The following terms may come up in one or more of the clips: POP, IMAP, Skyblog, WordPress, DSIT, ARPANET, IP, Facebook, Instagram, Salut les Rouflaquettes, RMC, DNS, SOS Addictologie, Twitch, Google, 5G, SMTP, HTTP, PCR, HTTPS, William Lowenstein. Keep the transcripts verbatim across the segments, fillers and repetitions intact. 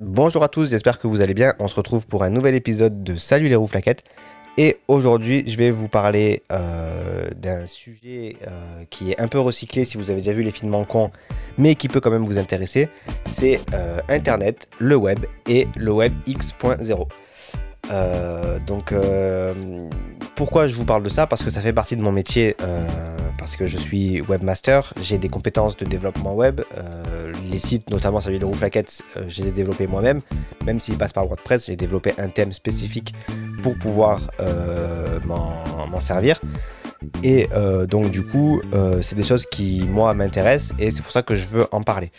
Bonjour à tous, j'espère que vous allez bien. On se retrouve pour un nouvel épisode de Salut les Rouflaquettes. Et aujourd'hui, je vais vous parler euh, d'un sujet euh, qui est un peu recyclé si vous avez déjà vu les films en con, mais qui peut quand même vous intéresser. C'est euh, Internet, le web et le web X point zéro. Euh, donc, euh, pourquoi je vous parle de ça? Parce que ça fait partie de mon métier, euh, parce que je suis webmaster, j'ai des compétences de développement web, euh, les sites, notamment celui de Rouflaquettes, euh, je les ai développés moi-même, même s'ils passent par WordPress, j'ai développé un thème spécifique pour pouvoir euh, m'en, m'en servir. Et euh, donc du coup, euh, c'est des choses qui, moi, m'intéressent et c'est pour ça que je veux en parler.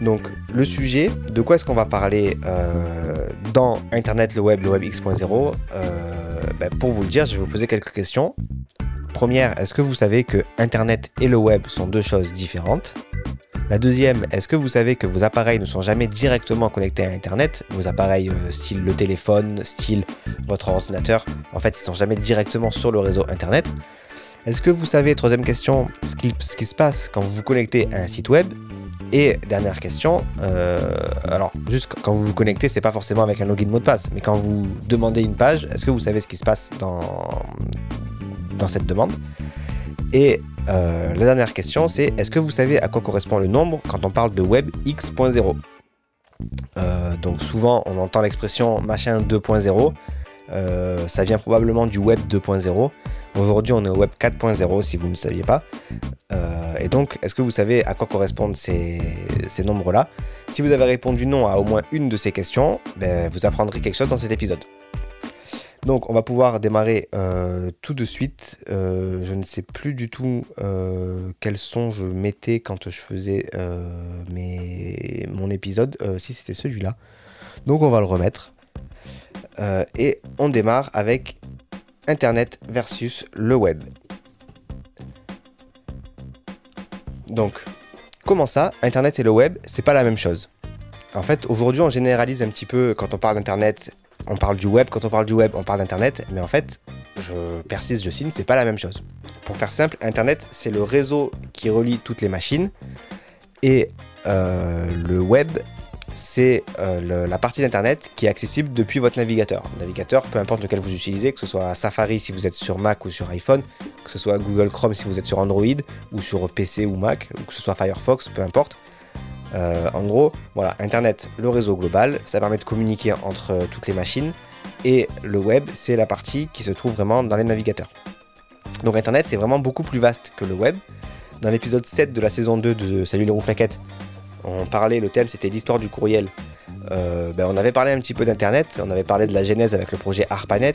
Donc le sujet, de quoi est-ce qu'on va parler euh, dans Internet, le web, le web X point zéro euh, ben, pour vous le dire, je vais vous poser quelques questions. Première, est-ce que vous savez que Internet et le web sont deux choses différentes? La deuxième, est-ce que vous savez que vos appareils ne sont jamais directement connectés à Internet? Vos appareils euh, style le téléphone, style votre ordinateur, en fait, ils ne sont jamais directement sur le réseau Internet. Est-ce que vous savez, troisième question, ce qui, ce qui se passe quand vous vous connectez à un site web? Et dernière question, euh, alors juste quand vous vous connectez, c'est pas forcément avec un login mot de passe, mais quand vous demandez une page, est-ce que vous savez ce qui se passe dans, dans cette demande? Et euh, la dernière question, c'est est-ce que vous savez à quoi correspond le nombre quand on parle de web X point zéro? euh, Donc souvent, on entend l'expression machin deux point zéro. Euh, ça vient probablement du web deux point zéro. Aujourd'hui, on est au web quatre point zéro si vous ne saviez pas. Euh, et donc, est-ce que vous savez à quoi correspondent ces, ces nombres-là? Si vous avez répondu non à au moins une de ces questions, ben, vous apprendrez quelque chose dans cet épisode. Donc, on va pouvoir démarrer euh, tout de suite. Euh, je ne sais plus du tout euh, quel son je mettais quand je faisais euh, mes, mon épisode. Euh, si c'était celui-là. Donc, on va le remettre. Euh, et on démarre avec Internet versus le web. Donc, comment ça, Internet et le web, c'est pas la même chose? En fait, aujourd'hui, on généralise un petit peu. Quand on parle d'Internet, on parle du web. Quand on parle du web, on parle d'Internet. Mais en fait, je persiste, je signe, c'est pas la même chose. Pour faire simple, Internet, c'est le réseau qui relie toutes les machines. Et euh, le web, c'est euh, le, la partie d'Internet qui est accessible depuis votre navigateur. Navigateur, peu importe lequel vous utilisez, que ce soit Safari si vous êtes sur Mac ou sur iPhone, que ce soit Google Chrome si vous êtes sur Android, ou sur P C ou Mac, ou que ce soit Firefox, peu importe. Euh, en gros, voilà, Internet, le réseau global, ça permet de communiquer entre euh, toutes les machines, et le web, c'est la partie qui se trouve vraiment dans les navigateurs. Donc Internet, c'est vraiment beaucoup plus vaste que le web. Dans l'épisode sept de la saison deux de Salut les Rouflaquettes, on parlait, le thème c'était l'histoire du courriel. Euh, ben on avait parlé un petit peu d'Internet, on avait parlé de la genèse avec le projet ARPANET.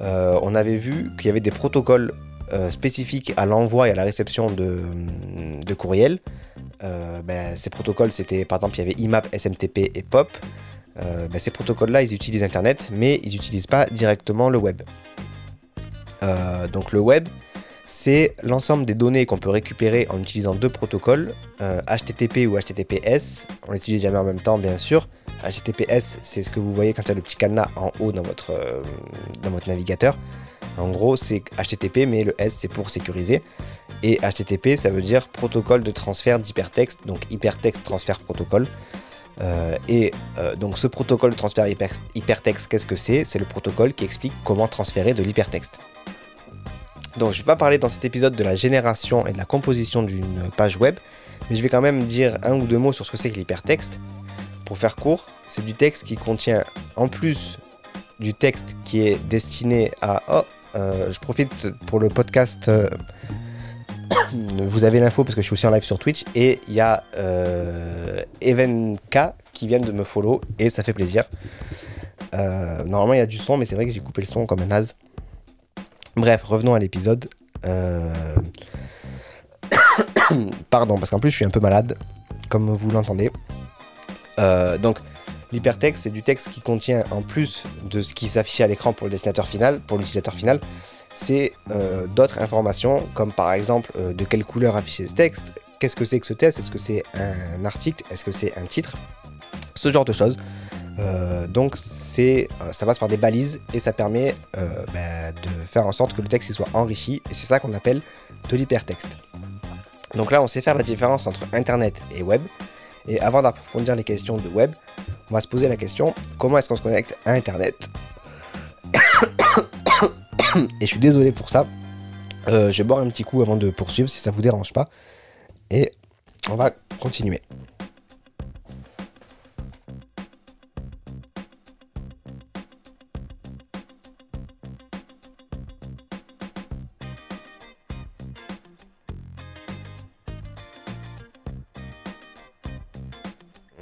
Euh, on avait vu qu'il y avait des protocoles euh, spécifiques à l'envoi et à la réception de, de courriels. Euh, ben, ces protocoles c'était, par exemple, il y avait I M A P, S M T P et POP. Euh, ben, ces protocoles-là, ils utilisent Internet, mais ils n'utilisent pas directement le web. Euh, donc le web, c'est l'ensemble des données qu'on peut récupérer en utilisant deux protocoles, euh, H T T P ou H T T P S. On les utilise jamais en même temps, bien sûr. H T T P S, c'est ce que vous voyez quand il y a le petit cadenas en haut dans votre, euh, dans votre navigateur. En gros, c'est H T T P, mais le S, c'est pour sécuriser. Et H T T P, ça veut dire protocole de transfert d'hypertexte, donc hypertexte transfert protocole. Euh, et euh, donc ce protocole de transfert hyper, hypertexte, qu'est-ce que c'est? C'est le protocole qui explique comment transférer de l'hypertexte. Donc je ne vais pas parler dans cet épisode de la génération et de la composition d'une page web, mais je vais quand même dire un ou deux mots sur ce que c'est que l'hypertexte. Pour faire court, c'est du texte qui contient, en plus du texte qui est destiné à... Oh, euh, je profite pour le podcast, euh, vous avez l'info parce que je suis aussi en live sur Twitch, et il y a euh, Evenka qui vient de me follow, et ça fait plaisir. Euh, normalement il y a du son, mais c'est vrai que j'ai coupé le son comme un naze. Bref, revenons à l'épisode. Euh... Pardon, parce qu'en plus je suis un peu malade, comme vous l'entendez. Euh, donc, l'hypertexte, c'est du texte qui contient, en plus de ce qui s'affiche à l'écran pour le destinateur final, pour l'utilisateur final, c'est euh, d'autres informations, comme par exemple euh, de quelle couleur afficher ce texte, qu'est-ce que c'est que ce texte, est-ce que c'est un article, est-ce que c'est un titre, ce genre de choses. Euh, donc c'est, ça passe par des balises et ça permet euh, bah, de faire en sorte que le texte soit enrichi, et c'est ça qu'on appelle de l'hypertexte. Donc là on sait faire la différence entre Internet et web, Et avant d'approfondir les questions de web, on va se poser la question, comment est-ce qu'on se connecte à Internet ? Et je suis désolé pour ça. Euh, je vais boire un petit coup avant de poursuivre, si ça vous dérange pas. Et on va continuer.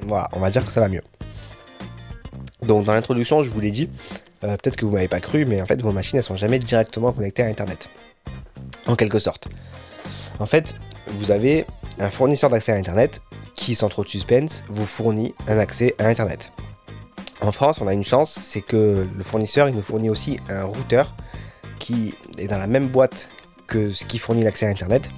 Voilà, on va dire que ça va mieux. Donc dans l'introduction, je vous l'ai dit, euh, peut-être que vous m'avez pas cru, mais en fait vos machines elles sont jamais directement connectées à Internet, en quelque sorte. En fait, vous avez un fournisseur d'accès à Internet qui, sans trop de suspense, vous fournit un accès à Internet. En France, on a une chance, c'est que le fournisseur il nous fournit aussi un routeur qui est dans la même boîte que ce qui fournit l'accès à Internet.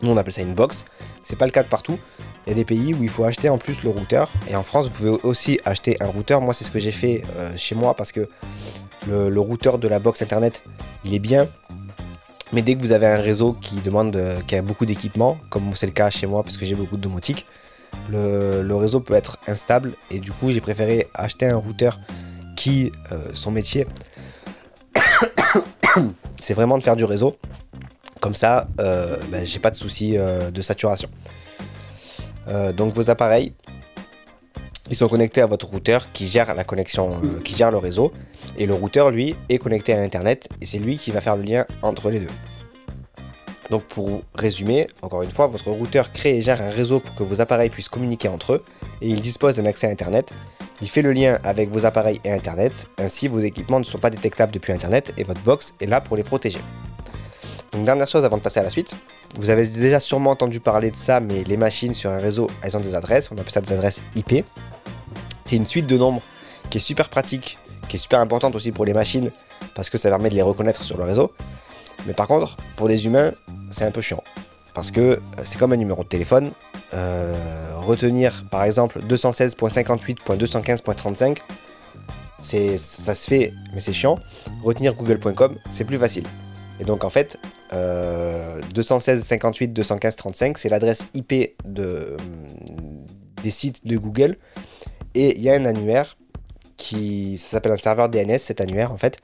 Nous on appelle ça une box. C'est pas le cas de partout. Il y a des pays où il faut acheter en plus le routeur. Et en France, vous pouvez aussi acheter un routeur. Moi, c'est ce que j'ai fait euh, chez moi parce que le, le routeur de la box Internet, il est bien. Mais dès que vous avez un réseau qui demande, euh, qui a beaucoup d'équipements, comme c'est le cas chez moi parce que j'ai beaucoup de domotique, le, le réseau peut être instable. Et du coup, j'ai préféré acheter un routeur qui, euh, son métier, c'est vraiment de faire du réseau. Comme ça, euh, ben, j'ai pas de soucis euh, de saturation. Euh, donc vos appareils, ils sont connectés à votre routeur qui gère la connexion, euh, qui gère le réseau, et le routeur lui est connecté à Internet et c'est lui qui va faire le lien entre les deux. Donc pour résumer, encore une fois, votre routeur crée et gère un réseau pour que vos appareils puissent communiquer entre eux et il dispose d'un accès à Internet. Il fait le lien avec vos appareils et Internet, ainsi vos équipements ne sont pas détectables depuis Internet et votre box est là pour les protéger. Donc dernière chose avant de passer à la suite, vous avez déjà sûrement entendu parler de ça, mais les machines sur un réseau, elles ont des adresses, on appelle ça des adresses I P. C'est une suite de nombres qui est super pratique, qui est super importante aussi pour les machines, parce que ça permet de les reconnaître sur le réseau. Mais par contre, pour les humains, c'est un peu chiant, parce que c'est comme un numéro de téléphone. Euh, retenir par exemple deux cent seize point cinquante-huit point deux cent quinze point trente-cinq, c'est, ça se fait, mais c'est chiant. Retenir google point com, c'est plus facile. Et donc en fait, euh, deux cent seize cinquante-huit deux cent quinze trente-cinq, c'est l'adresse I P de, euh, des sites de Google. Et il y a un annuaire qui ça s'appelle un serveur D N S, cet annuaire en fait.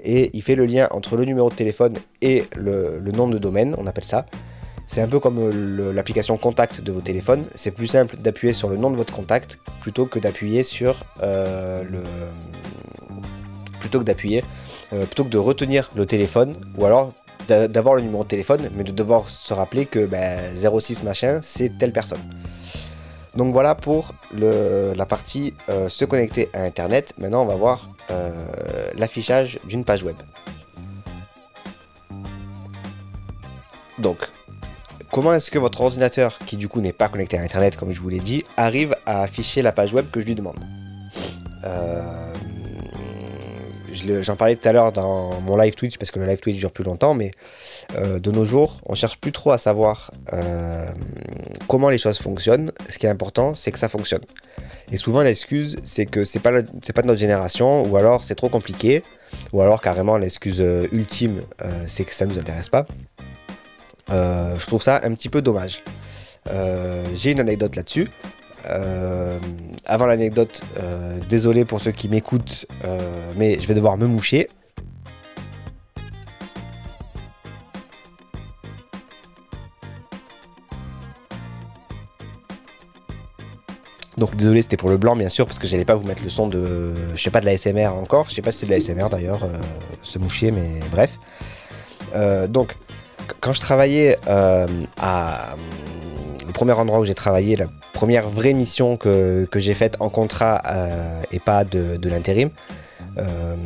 Et il fait le lien entre le numéro de téléphone et le, le nom de domaine, on appelle ça. C'est un peu comme le, l'application contact de vos téléphones. C'est plus simple d'appuyer sur le nom de votre contact plutôt que d'appuyer sur euh, le... plutôt que d'appuyer, euh, plutôt que de retenir le téléphone, ou alors d'a- d'avoir le numéro de téléphone, mais de devoir se rappeler que ben, zéro six machin, c'est telle personne. Donc voilà pour le, la partie euh, se connecter à Internet. Maintenant, on va voir euh, l'affichage d'une page web. Donc, comment est-ce que votre ordinateur, qui du coup n'est pas connecté à Internet, comme je vous l'ai dit, arrive à afficher la page web que je lui demande ? euh... J'en parlais tout à l'heure dans mon live Twitch, parce que le live Twitch dure plus longtemps, mais euh, de nos jours, on cherche plus trop à savoir euh, comment les choses fonctionnent. Ce qui est important, c'est que ça fonctionne. Et souvent, l'excuse, c'est que c'est pas, le, c'est pas de notre génération, ou alors c'est trop compliqué, ou alors carrément, l'excuse ultime, euh, c'est que ça nous intéresse pas. Euh, je trouve ça un petit peu dommage. Euh, j'ai une anecdote là-dessus. Euh, avant l'anecdote, euh, désolé pour ceux qui m'écoutent, euh, mais je vais devoir me moucher. Donc désolé, c'était pour le blanc bien sûr, parce que j'allais pas vous mettre le son de, je sais pas, de l'A S M R encore. Je sais pas si c'est de l'A S M R d'ailleurs, euh, se moucher, mais bref. Euh, donc, c- quand je travaillais euh, à... Le premier endroit où j'ai travaillé, la première vraie mission que, que j'ai faite en contrat euh, et pas de, de l'intérim, euh,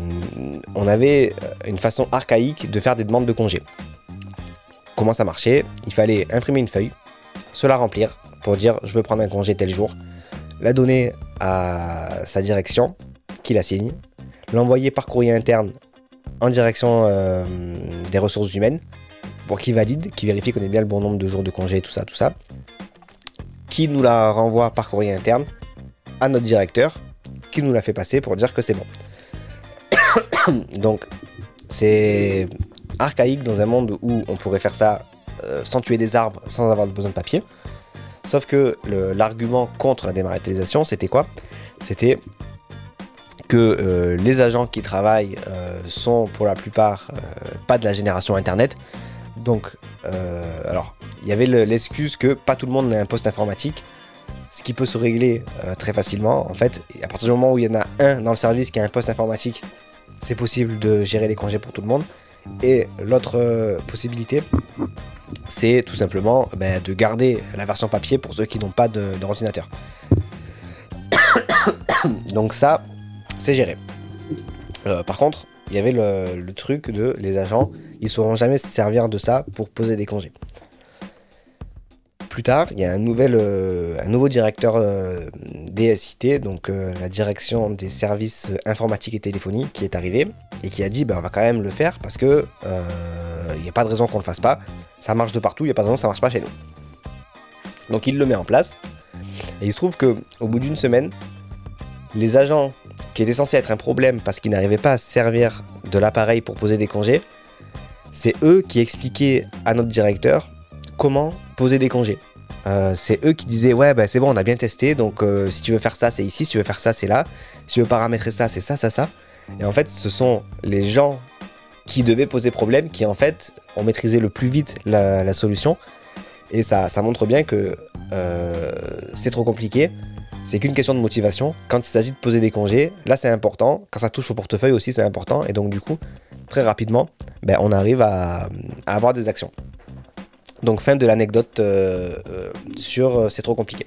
on avait une façon archaïque de faire des demandes de congés. Comment ça marchait ? Il fallait imprimer une feuille, se la remplir pour dire je veux prendre un congé tel jour, la donner à sa direction qui la signe, l'envoyer par courrier interne en direction euh, des ressources humaines, pour qu'il valide, qu'il vérifie qu'on ait bien le bon nombre de jours de congé, tout ça, tout ça, qui nous la renvoie par courrier interne à notre directeur, qui nous la fait passer pour dire que c'est bon. Donc, c'est archaïque dans un monde où on pourrait faire ça euh, sans tuer des arbres, sans avoir besoin de papier. Sauf que l'argument contre la dématérialisation, c'était quoi? C'était que euh, les agents qui travaillent euh, sont pour la plupart euh, pas de la génération Internet. Donc, euh, alors, il y avait l'excuse que pas tout le monde a un poste informatique, ce qui peut se régler euh, très facilement. En fait, à partir du moment où il y en a un dans le service qui a un poste informatique, c'est possible de gérer les congés pour tout le monde. Et l'autre euh, possibilité, c'est tout simplement bah, de garder la version papier pour ceux qui n'ont pas de, d'ordinateur. Donc ça, c'est géré. Euh, par contre, il y avait le, le truc de les agents, ils ne sauront jamais se servir de ça pour poser des congés. Plus tard, il y a un, nouvel, euh, un nouveau directeur euh, D S I T, donc euh, la direction des services informatiques et téléphonie, qui est arrivé et qui a dit bah, on va quand même le faire parce que euh, il n'y a pas de raison qu'on ne le fasse pas. Ça marche de partout, il n'y a pas de raison que ça ne marche pas chez nous. Donc il le met en place et il se trouve qu'au bout d'une semaine, les agents qui étaient censés être un problème parce qu'ils n'arrivaient pas à se servir de l'appareil pour poser des congés, c'est eux qui expliquaient à notre directeur comment poser des congés. Euh, c'est eux qui disaient ouais bah c'est bon, on a bien testé, donc euh, si tu veux faire ça c'est ici, si tu veux faire ça c'est là, si tu veux paramétrer ça c'est ça ça ça. Et en fait ce sont les gens qui devaient poser problème qui en fait ont maîtrisé le plus vite la, la solution. Et ça, ça montre bien que euh, c'est trop compliqué. C'est qu'une question de motivation. Quand il s'agit de poser des congés, là c'est important. Quand ça touche au portefeuille aussi, c'est important. Et donc du coup, très rapidement, ben, on arrive à, à avoir des actions. Donc fin de l'anecdote euh, euh, sur euh, c'est trop compliqué.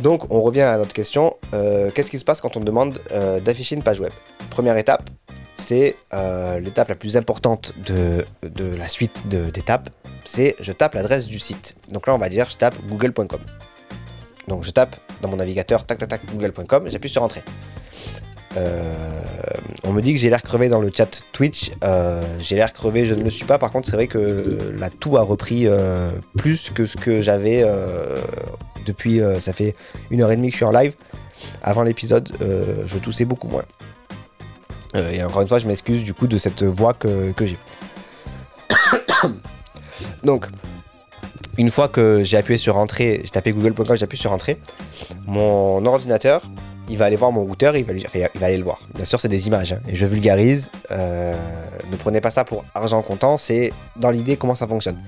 Donc on revient à notre question. Euh, qu'est-ce qui se passe quand on demande euh, d'afficher une page web? Première étape, c'est euh, l'étape la plus importante de, de la suite de, d'étapes. C'est je tape l'adresse du site. Donc là on va dire je tape google point com. Donc je tape dans mon navigateur tac tac tac google point com, j'appuie sur entrée. Euh, on me dit que j'ai l'air crevé dans le chat Twitch. Euh, j'ai l'air crevé, je ne le suis pas. Par contre, c'est vrai que la toux a repris euh, plus que ce que j'avais euh, depuis. Euh, ça fait une heure et demie que je suis en live. Avant l'épisode, euh, je toussais beaucoup moins. Euh, et encore une fois, je m'excuse du coup de cette voix que, que j'ai. Donc. Une fois que j'ai appuyé sur entrée, j'ai tapé google point com, j'appuie sur entrée, mon ordinateur, il va aller voir mon routeur, il va, lui, enfin, il va aller le voir. Bien sûr, c'est des images, hein, et je vulgarise, euh, ne prenez pas ça pour argent comptant, c'est dans l'idée comment ça fonctionne.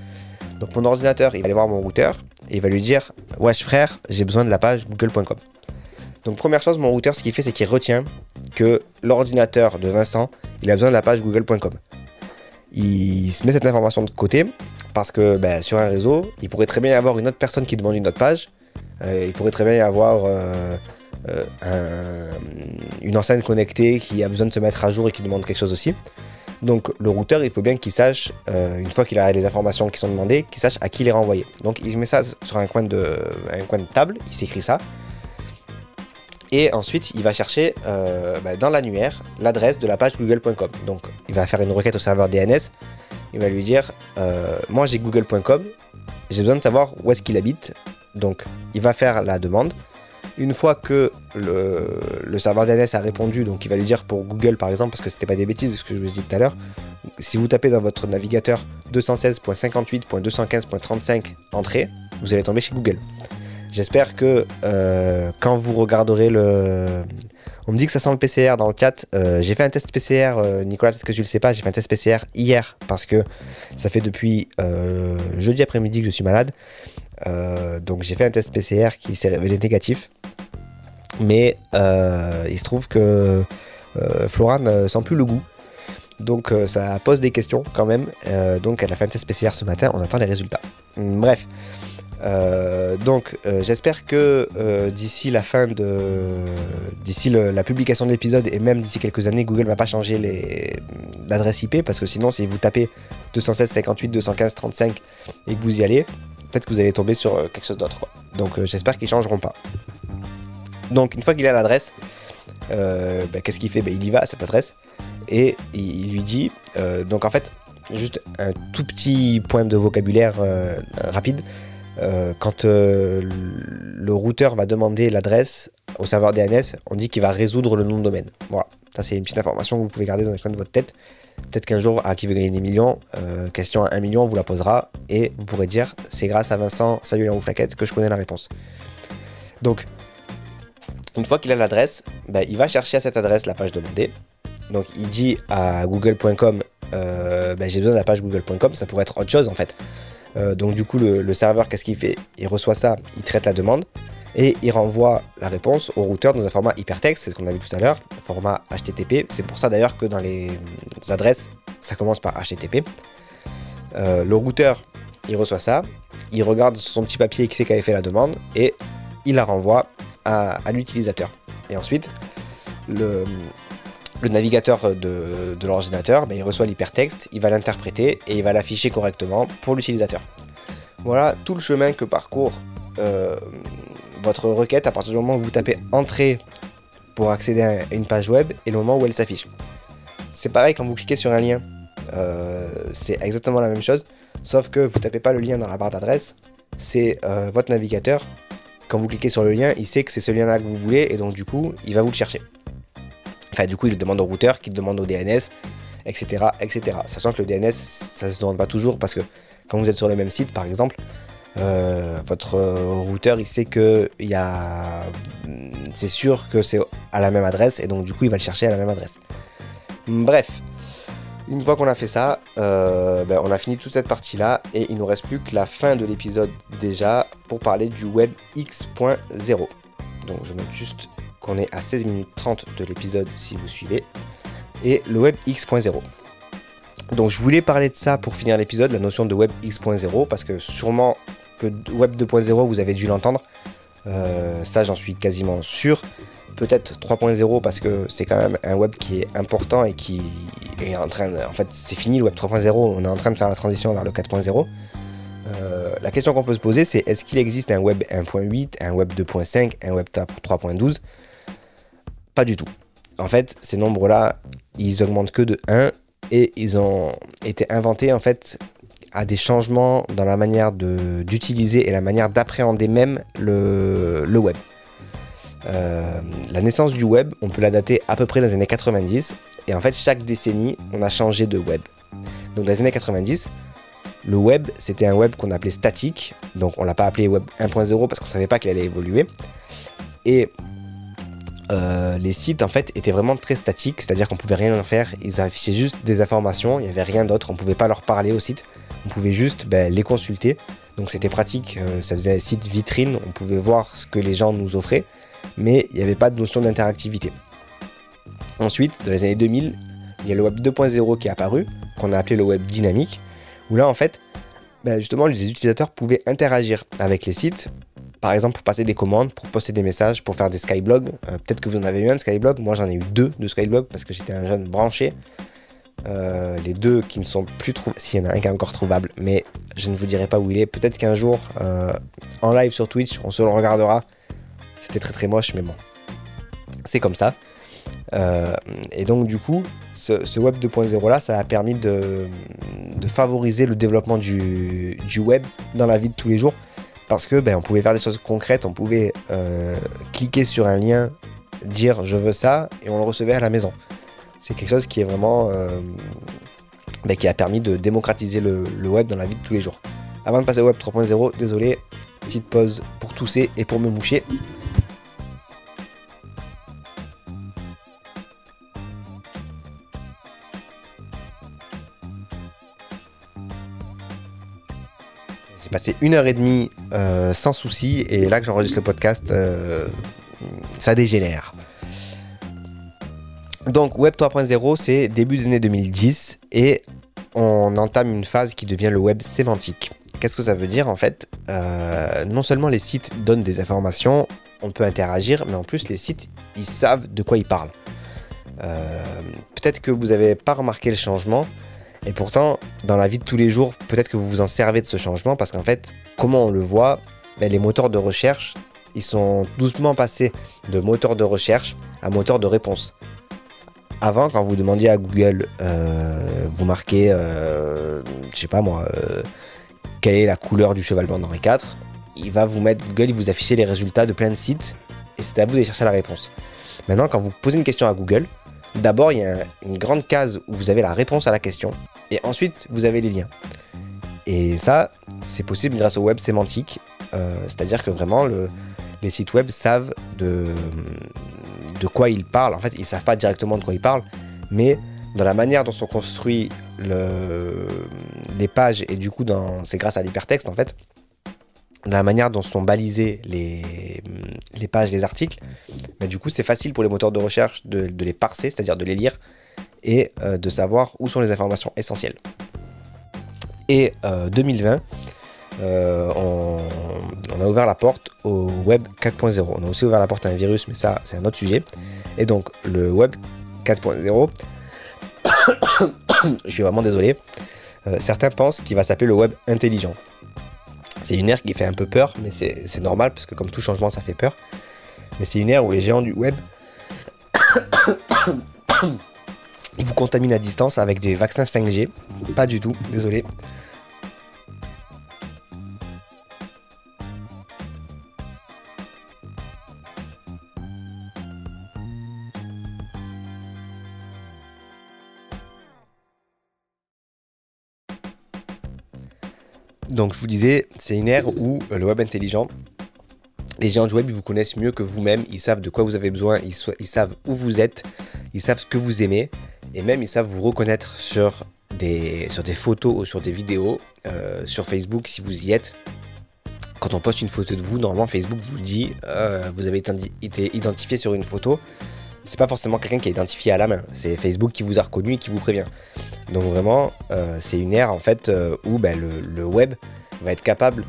Donc mon ordinateur, il va aller voir mon routeur, et il va lui dire « Wesh frère, j'ai besoin de la page google point com ». Donc première chose, mon routeur, ce qu'il fait, c'est qu'il retient que l'ordinateur de Vincent, il a besoin de la page google point com. Il se met cette information de côté parce que ben, sur un réseau, il pourrait très bien y avoir une autre personne qui demande une autre page. Euh, il pourrait très bien y avoir euh, euh, un, une enseigne connectée qui a besoin de se mettre à jour et qui demande quelque chose aussi. Donc le routeur, il faut bien qu'il sache, euh, une fois qu'il a les informations qui sont demandées, qu'il sache à qui les renvoyer. Donc il met ça sur un coin de, un coin de table, il s'écrit ça. Et ensuite, il va chercher euh, bah, dans l'annuaire l'adresse de la page google point com. Donc, il va faire une requête au serveur D N S. Il va lui dire euh, « Moi, j'ai google point com. J'ai besoin de savoir où est-ce qu'il habite. » Donc, il va faire la demande. Une fois que le, le serveur D N S a répondu, donc il va lui dire pour Google, par exemple, parce que c'était pas des bêtises, ce que je vous ai dit tout à l'heure, si vous tapez dans votre navigateur deux cent seize point cinquante-huit point deux cent quinze point trente-cinq entrée, vous allez tomber chez Google. J'espère que euh, quand vous regarderez le... On me dit que ça sent le P C R dans le chat. Euh, j'ai fait un test P C R, euh, Nicolas, parce que tu le sais pas, j'ai fait un test P C R hier, parce que ça fait depuis euh, jeudi après-midi que je suis malade. Euh, donc j'ai fait un test P C R qui s'est révélé négatif. Mais euh, il se trouve que euh, Flora ne sent plus le goût. Donc euh, ça pose des questions quand même. Euh, donc elle a fait un test P C R ce matin, on attend les résultats. Bref. Euh, donc euh, j'espère que euh, d'ici la fin de d'ici le, la publication de l'épisode et même d'ici quelques années, Google va pas changer les l'adresse I P, parce que sinon si vous tapez deux cent seize cinquante-huit deux cent quinze trente-cinq et que vous y allez, peut-être que vous allez tomber sur euh, quelque chose d'autre quoi. Donc euh, j'espère qu'ils changeront pas. Donc une fois qu'il a l'adresse, euh, bah, qu'est-ce qu'il fait? Bah, il y va à cette adresse et il, il lui dit euh, donc en fait juste un tout petit point de vocabulaire euh, rapide. Euh, quand euh, le routeur va demander l'adresse au serveur D N S, on dit qu'il va résoudre le nom de domaine. Voilà, ça c'est une petite information que vous pouvez garder dans un coin de votre tête. Peut-être qu'un jour, à qui veut gagner des millions, euh, question à un million, on vous la posera et vous pourrez dire c'est grâce à Vincent, Salut les Rouflaquettes, que je connais la réponse. Donc, une fois qu'il a l'adresse, bah, il va chercher à cette adresse la page demandée. Donc, il dit à google point com, euh, bah, j'ai besoin de la page google point com, ça pourrait être autre chose en fait. Euh, donc du coup le, le serveur, qu'est-ce qu'il fait? Il reçoit ça, il traite la demande et il renvoie la réponse au routeur dans un format hypertexte, c'est ce qu'on a vu tout à l'heure, format H T T P, c'est pour ça d'ailleurs que dans les adresses ça commence par H T T P. Euh, le routeur, il reçoit ça, il regarde sur son petit papier qui c'est qui avait fait la demande et il la renvoie à, à l'utilisateur. Et ensuite le, le navigateur de, de l'ordinateur, ben, il reçoit l'hypertexte, il va l'interpréter et il va l'afficher correctement pour l'utilisateur. Voilà tout le chemin que parcourt euh, votre requête à partir du moment où vous tapez entrée pour accéder à une page web et le moment où elle s'affiche. C'est pareil quand vous cliquez sur un lien, euh, c'est exactement la même chose, sauf que vous tapez pas le lien dans la barre d'adresse, c'est euh, votre navigateur. Quand vous cliquez sur le lien, il sait que c'est ce lien-là que vous voulez et donc du coup, il va vous le chercher. Enfin, du coup, il le demande au routeur, qui le demande au D N S, et cetera, et cetera. Sachant que le D N S, ça se demande pas toujours parce que quand vous êtes sur le même site, par exemple, euh, votre routeur, il sait que y a... c'est sûr que c'est à la même adresse et donc du coup, il va le chercher à la même adresse. Bref, une fois qu'on a fait ça, euh, ben, on a fini toute cette partie-là et il nous reste plus que la fin de l'épisode déjà pour parler du web X point zéro. Donc, je note juste qu'on est à seize minutes trente de l'épisode si vous suivez, et le web X point zéro. Donc je voulais parler de ça pour finir l'épisode, la notion de web X point zéro, parce que sûrement que web deux point zéro vous avez dû l'entendre, euh, ça j'en suis quasiment sûr, peut-être trois point zéro parce que c'est quand même un web qui est important et qui est en train de... En fait c'est fini le web trois point zéro, on est en train de faire la transition vers le quatre point zéro. Euh, la question qu'on peut se poser c'est est-ce qu'il existe un web un point huit, un web deux point cinq, un web trois point douze? Pas du tout. En fait, ces nombres-là, ils augmentent que de un et ils ont été inventés en fait à des changements dans la manière de, d'utiliser et la manière d'appréhender même le, le web. Euh, la naissance du web, on peut la dater à peu près dans les années quatre-vingt-dix et en fait, chaque décennie, on a changé de web. Donc dans les années quatre-vingt-dix, le web, c'était un web qu'on appelait statique. Donc on l'a pas appelé web un point zéro parce qu'on savait pas qu'il allait évoluer. Et Euh, les sites en fait étaient vraiment très statiques, c'est-à-dire qu'on pouvait rien en faire, ils affichaient juste des informations, il n'y avait rien d'autre, on pouvait pas leur parler au site, on pouvait juste ben, les consulter, donc c'était pratique, euh, ça faisait un site vitrine, on pouvait voir ce que les gens nous offraient, mais il n'y avait pas de notion d'interactivité. Ensuite, dans les années deux mille, il y a le web deux point zéro qui est apparu, qu'on a appelé le web dynamique, où là en fait, ben, justement les utilisateurs pouvaient interagir avec les sites, par exemple pour passer des commandes, pour poster des messages, pour faire des Skyblogs. Euh, peut-être que vous en avez eu un de Skyblog, moi j'en ai eu deux de Skyblog parce que j'étais un jeune branché. Euh, les deux qui me sont plus trouvables, s'il y en a un qui est encore trouvable, mais je ne vous dirai pas où il est. Peut-être qu'un jour, euh, en live sur Twitch, on se le regardera. C'était très très moche, mais bon, c'est comme ça. Euh, et donc du coup, ce, ce web deux point zéro là, ça a permis de, de favoriser le développement du, du web dans la vie de tous les jours. Parce que ben, on pouvait faire des choses concrètes, on pouvait euh, cliquer sur un lien, dire je veux ça, et on le recevait à la maison. C'est quelque chose qui est vraiment euh, ben, qui a permis de démocratiser le, le web dans la vie de tous les jours. Avant de passer au web trois point zéro, désolé, petite pause pour tousser et pour me moucher. Passé une heure et demie euh, sans souci et là que j'enregistre le podcast, euh, ça dégénère. Donc web trois point zéro, c'est début des années deux mille dix et on entame une phase qui devient le web sémantique. Qu'est-ce que ça veut dire en fait? euh, Non seulement les sites donnent des informations, on peut interagir, mais en plus les sites, ils savent de quoi ils parlent. Euh, peut-être que vous n'avez pas remarqué le changement. Et pourtant, dans la vie de tous les jours, peut-être que vous vous en servez de ce changement parce qu'en fait, comment on le voit, ben les moteurs de recherche, ils sont doucement passés de moteur de recherche à moteur de réponse. Avant, quand vous demandiez à Google, euh, vous marquez, euh, je sais pas moi, euh, quelle est la couleur du cheval blanc d'Henri quatre, il va vous mettre, Google, il vous afficher les résultats de plein de sites, et c'est à vous d'aller chercher la réponse. Maintenant, quand vous posez une question à Google, d'abord, il y a une grande case où vous avez la réponse à la question, et ensuite, vous avez les liens. Et ça, c'est possible grâce au web sémantique, euh, c'est-à-dire que vraiment, le, les sites web savent de, de quoi ils parlent. En fait, ils ne savent pas directement de quoi ils parlent, mais dans la manière dont sont construits le, les pages, et du coup, dans, c'est grâce à l'hypertexte, en fait, dans la manière dont sont balisées les, les pages des articles, bah, du coup, c'est facile pour les moteurs de recherche de, de les parser, c'est-à-dire de les lire, et euh, de savoir où sont les informations essentielles. Et euh, deux mille vingt, euh, on, on a ouvert la porte au web quatre point zéro. On a aussi ouvert la porte à un virus, mais ça, c'est un autre sujet. Et donc, le web quatre point zéro, je suis vraiment désolé, euh, certains pensent qu'il va s'appeler le web intelligent. C'est une ère qui fait un peu peur, mais c'est, c'est normal, parce que comme tout changement, ça fait peur. Mais c'est une ère où les géants du web ils vous contaminent à distance avec des vaccins cinq G. Pas du tout, désolé. Donc je vous disais, c'est une ère où euh, le web intelligent, les géants du web, ils vous connaissent mieux que vous-même, ils savent de quoi vous avez besoin, ils, so- ils savent où vous êtes, ils savent ce que vous aimez, et même ils savent vous reconnaître sur des, sur des photos ou sur des vidéos, euh, sur Facebook si vous y êtes. Quand on poste une photo de vous, normalement Facebook vous dit, euh, vous avez été, été identifié sur une photo. C'est pas forcément quelqu'un qui est identifié à la main, c'est Facebook qui vous a reconnu et qui vous prévient. Donc vraiment, euh, c'est une ère en fait euh, où ben, le, le web va être capable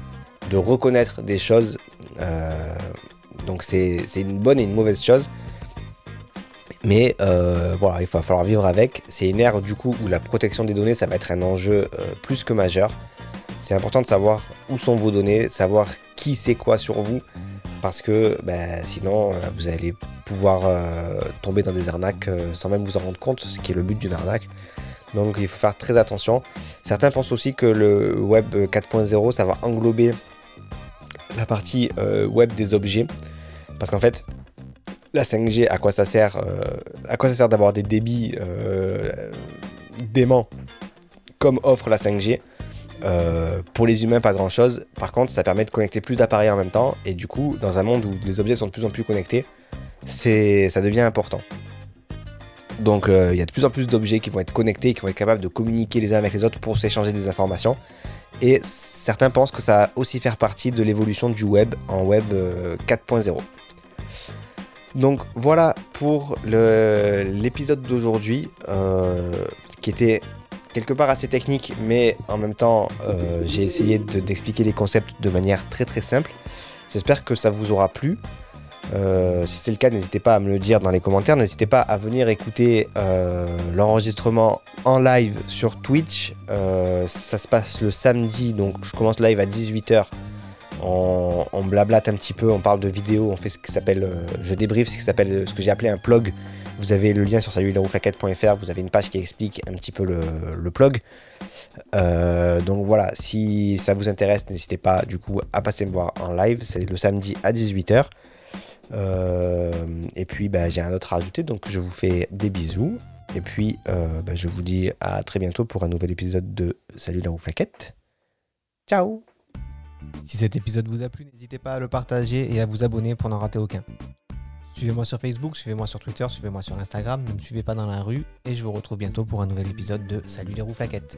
de reconnaître des choses. Euh, donc c'est, c'est une bonne et une mauvaise chose. Mais euh, voilà, il va falloir vivre avec. C'est une ère du coup où la protection des données, ça va être un enjeu euh, plus que majeur. C'est important de savoir où sont vos données, savoir qui sait quoi sur vous, parce que ben, sinon euh, vous allez pouvoir euh, tomber dans des arnaques euh, sans même vous en rendre compte, ce qui est le but d'une arnaque. Donc il faut faire très attention. Certains pensent aussi que le web quatre point zéro, ça va englober la partie euh, web des objets, parce qu'en fait la cinq G, à quoi ça sert euh, à quoi ça sert d'avoir des débits euh, déments comme offre la cinq G? Euh, pour les humains, pas grand chose. Par contre, ça permet de connecter plus d'appareils en même temps, et du coup, dans un monde où les objets sont de plus en plus connectés, c'est, ça devient important. Donc il euh, y a de plus en plus d'objets qui vont être connectés et qui vont être capables de communiquer les uns avec les autres pour s'échanger des informations. Et certains pensent que ça va aussi faire partie de l'évolution du web en web euh, quatre point zéro. Donc voilà pour le, l'épisode d'aujourd'hui, euh, qui était quelque part assez technique, mais en même temps euh, j'ai essayé de, d'expliquer les concepts de manière très très simple. J'espère que ça vous aura plu. Euh, si c'est le cas, n'hésitez pas à me le dire dans les commentaires. N'hésitez pas à venir écouter euh, l'enregistrement en live sur Twitch. Euh, ça se passe le samedi, donc je commence live à dix-huit heures. On, on blablate un petit peu, on parle de vidéos, on fait ce qui s'appelle, euh, je débriefe ce qui s'appelle, euh, ce que j'ai appelé un plug. Vous avez le lien sur salut les rouflaquettes point f r, vous avez une page qui explique un petit peu le, le plug. Euh, donc voilà, si ça vous intéresse, n'hésitez pas du coup à passer me voir en live. C'est le samedi à dix-huit heures. Euh, et puis bah, j'ai rien d'autre à ajouter, donc je vous fais des bisous. Et puis euh, bah, je vous dis à très bientôt pour un nouvel épisode de Salut les Rouflaquettes. Ciao. Si cet épisode vous a plu, n'hésitez pas à le partager et à vous abonner pour n'en rater aucun. Suivez-moi sur Facebook, suivez-moi sur Twitter, suivez-moi sur Instagram, ne me suivez pas dans la rue, et je vous retrouve bientôt pour un nouvel épisode de Salut les Rouflaquettes.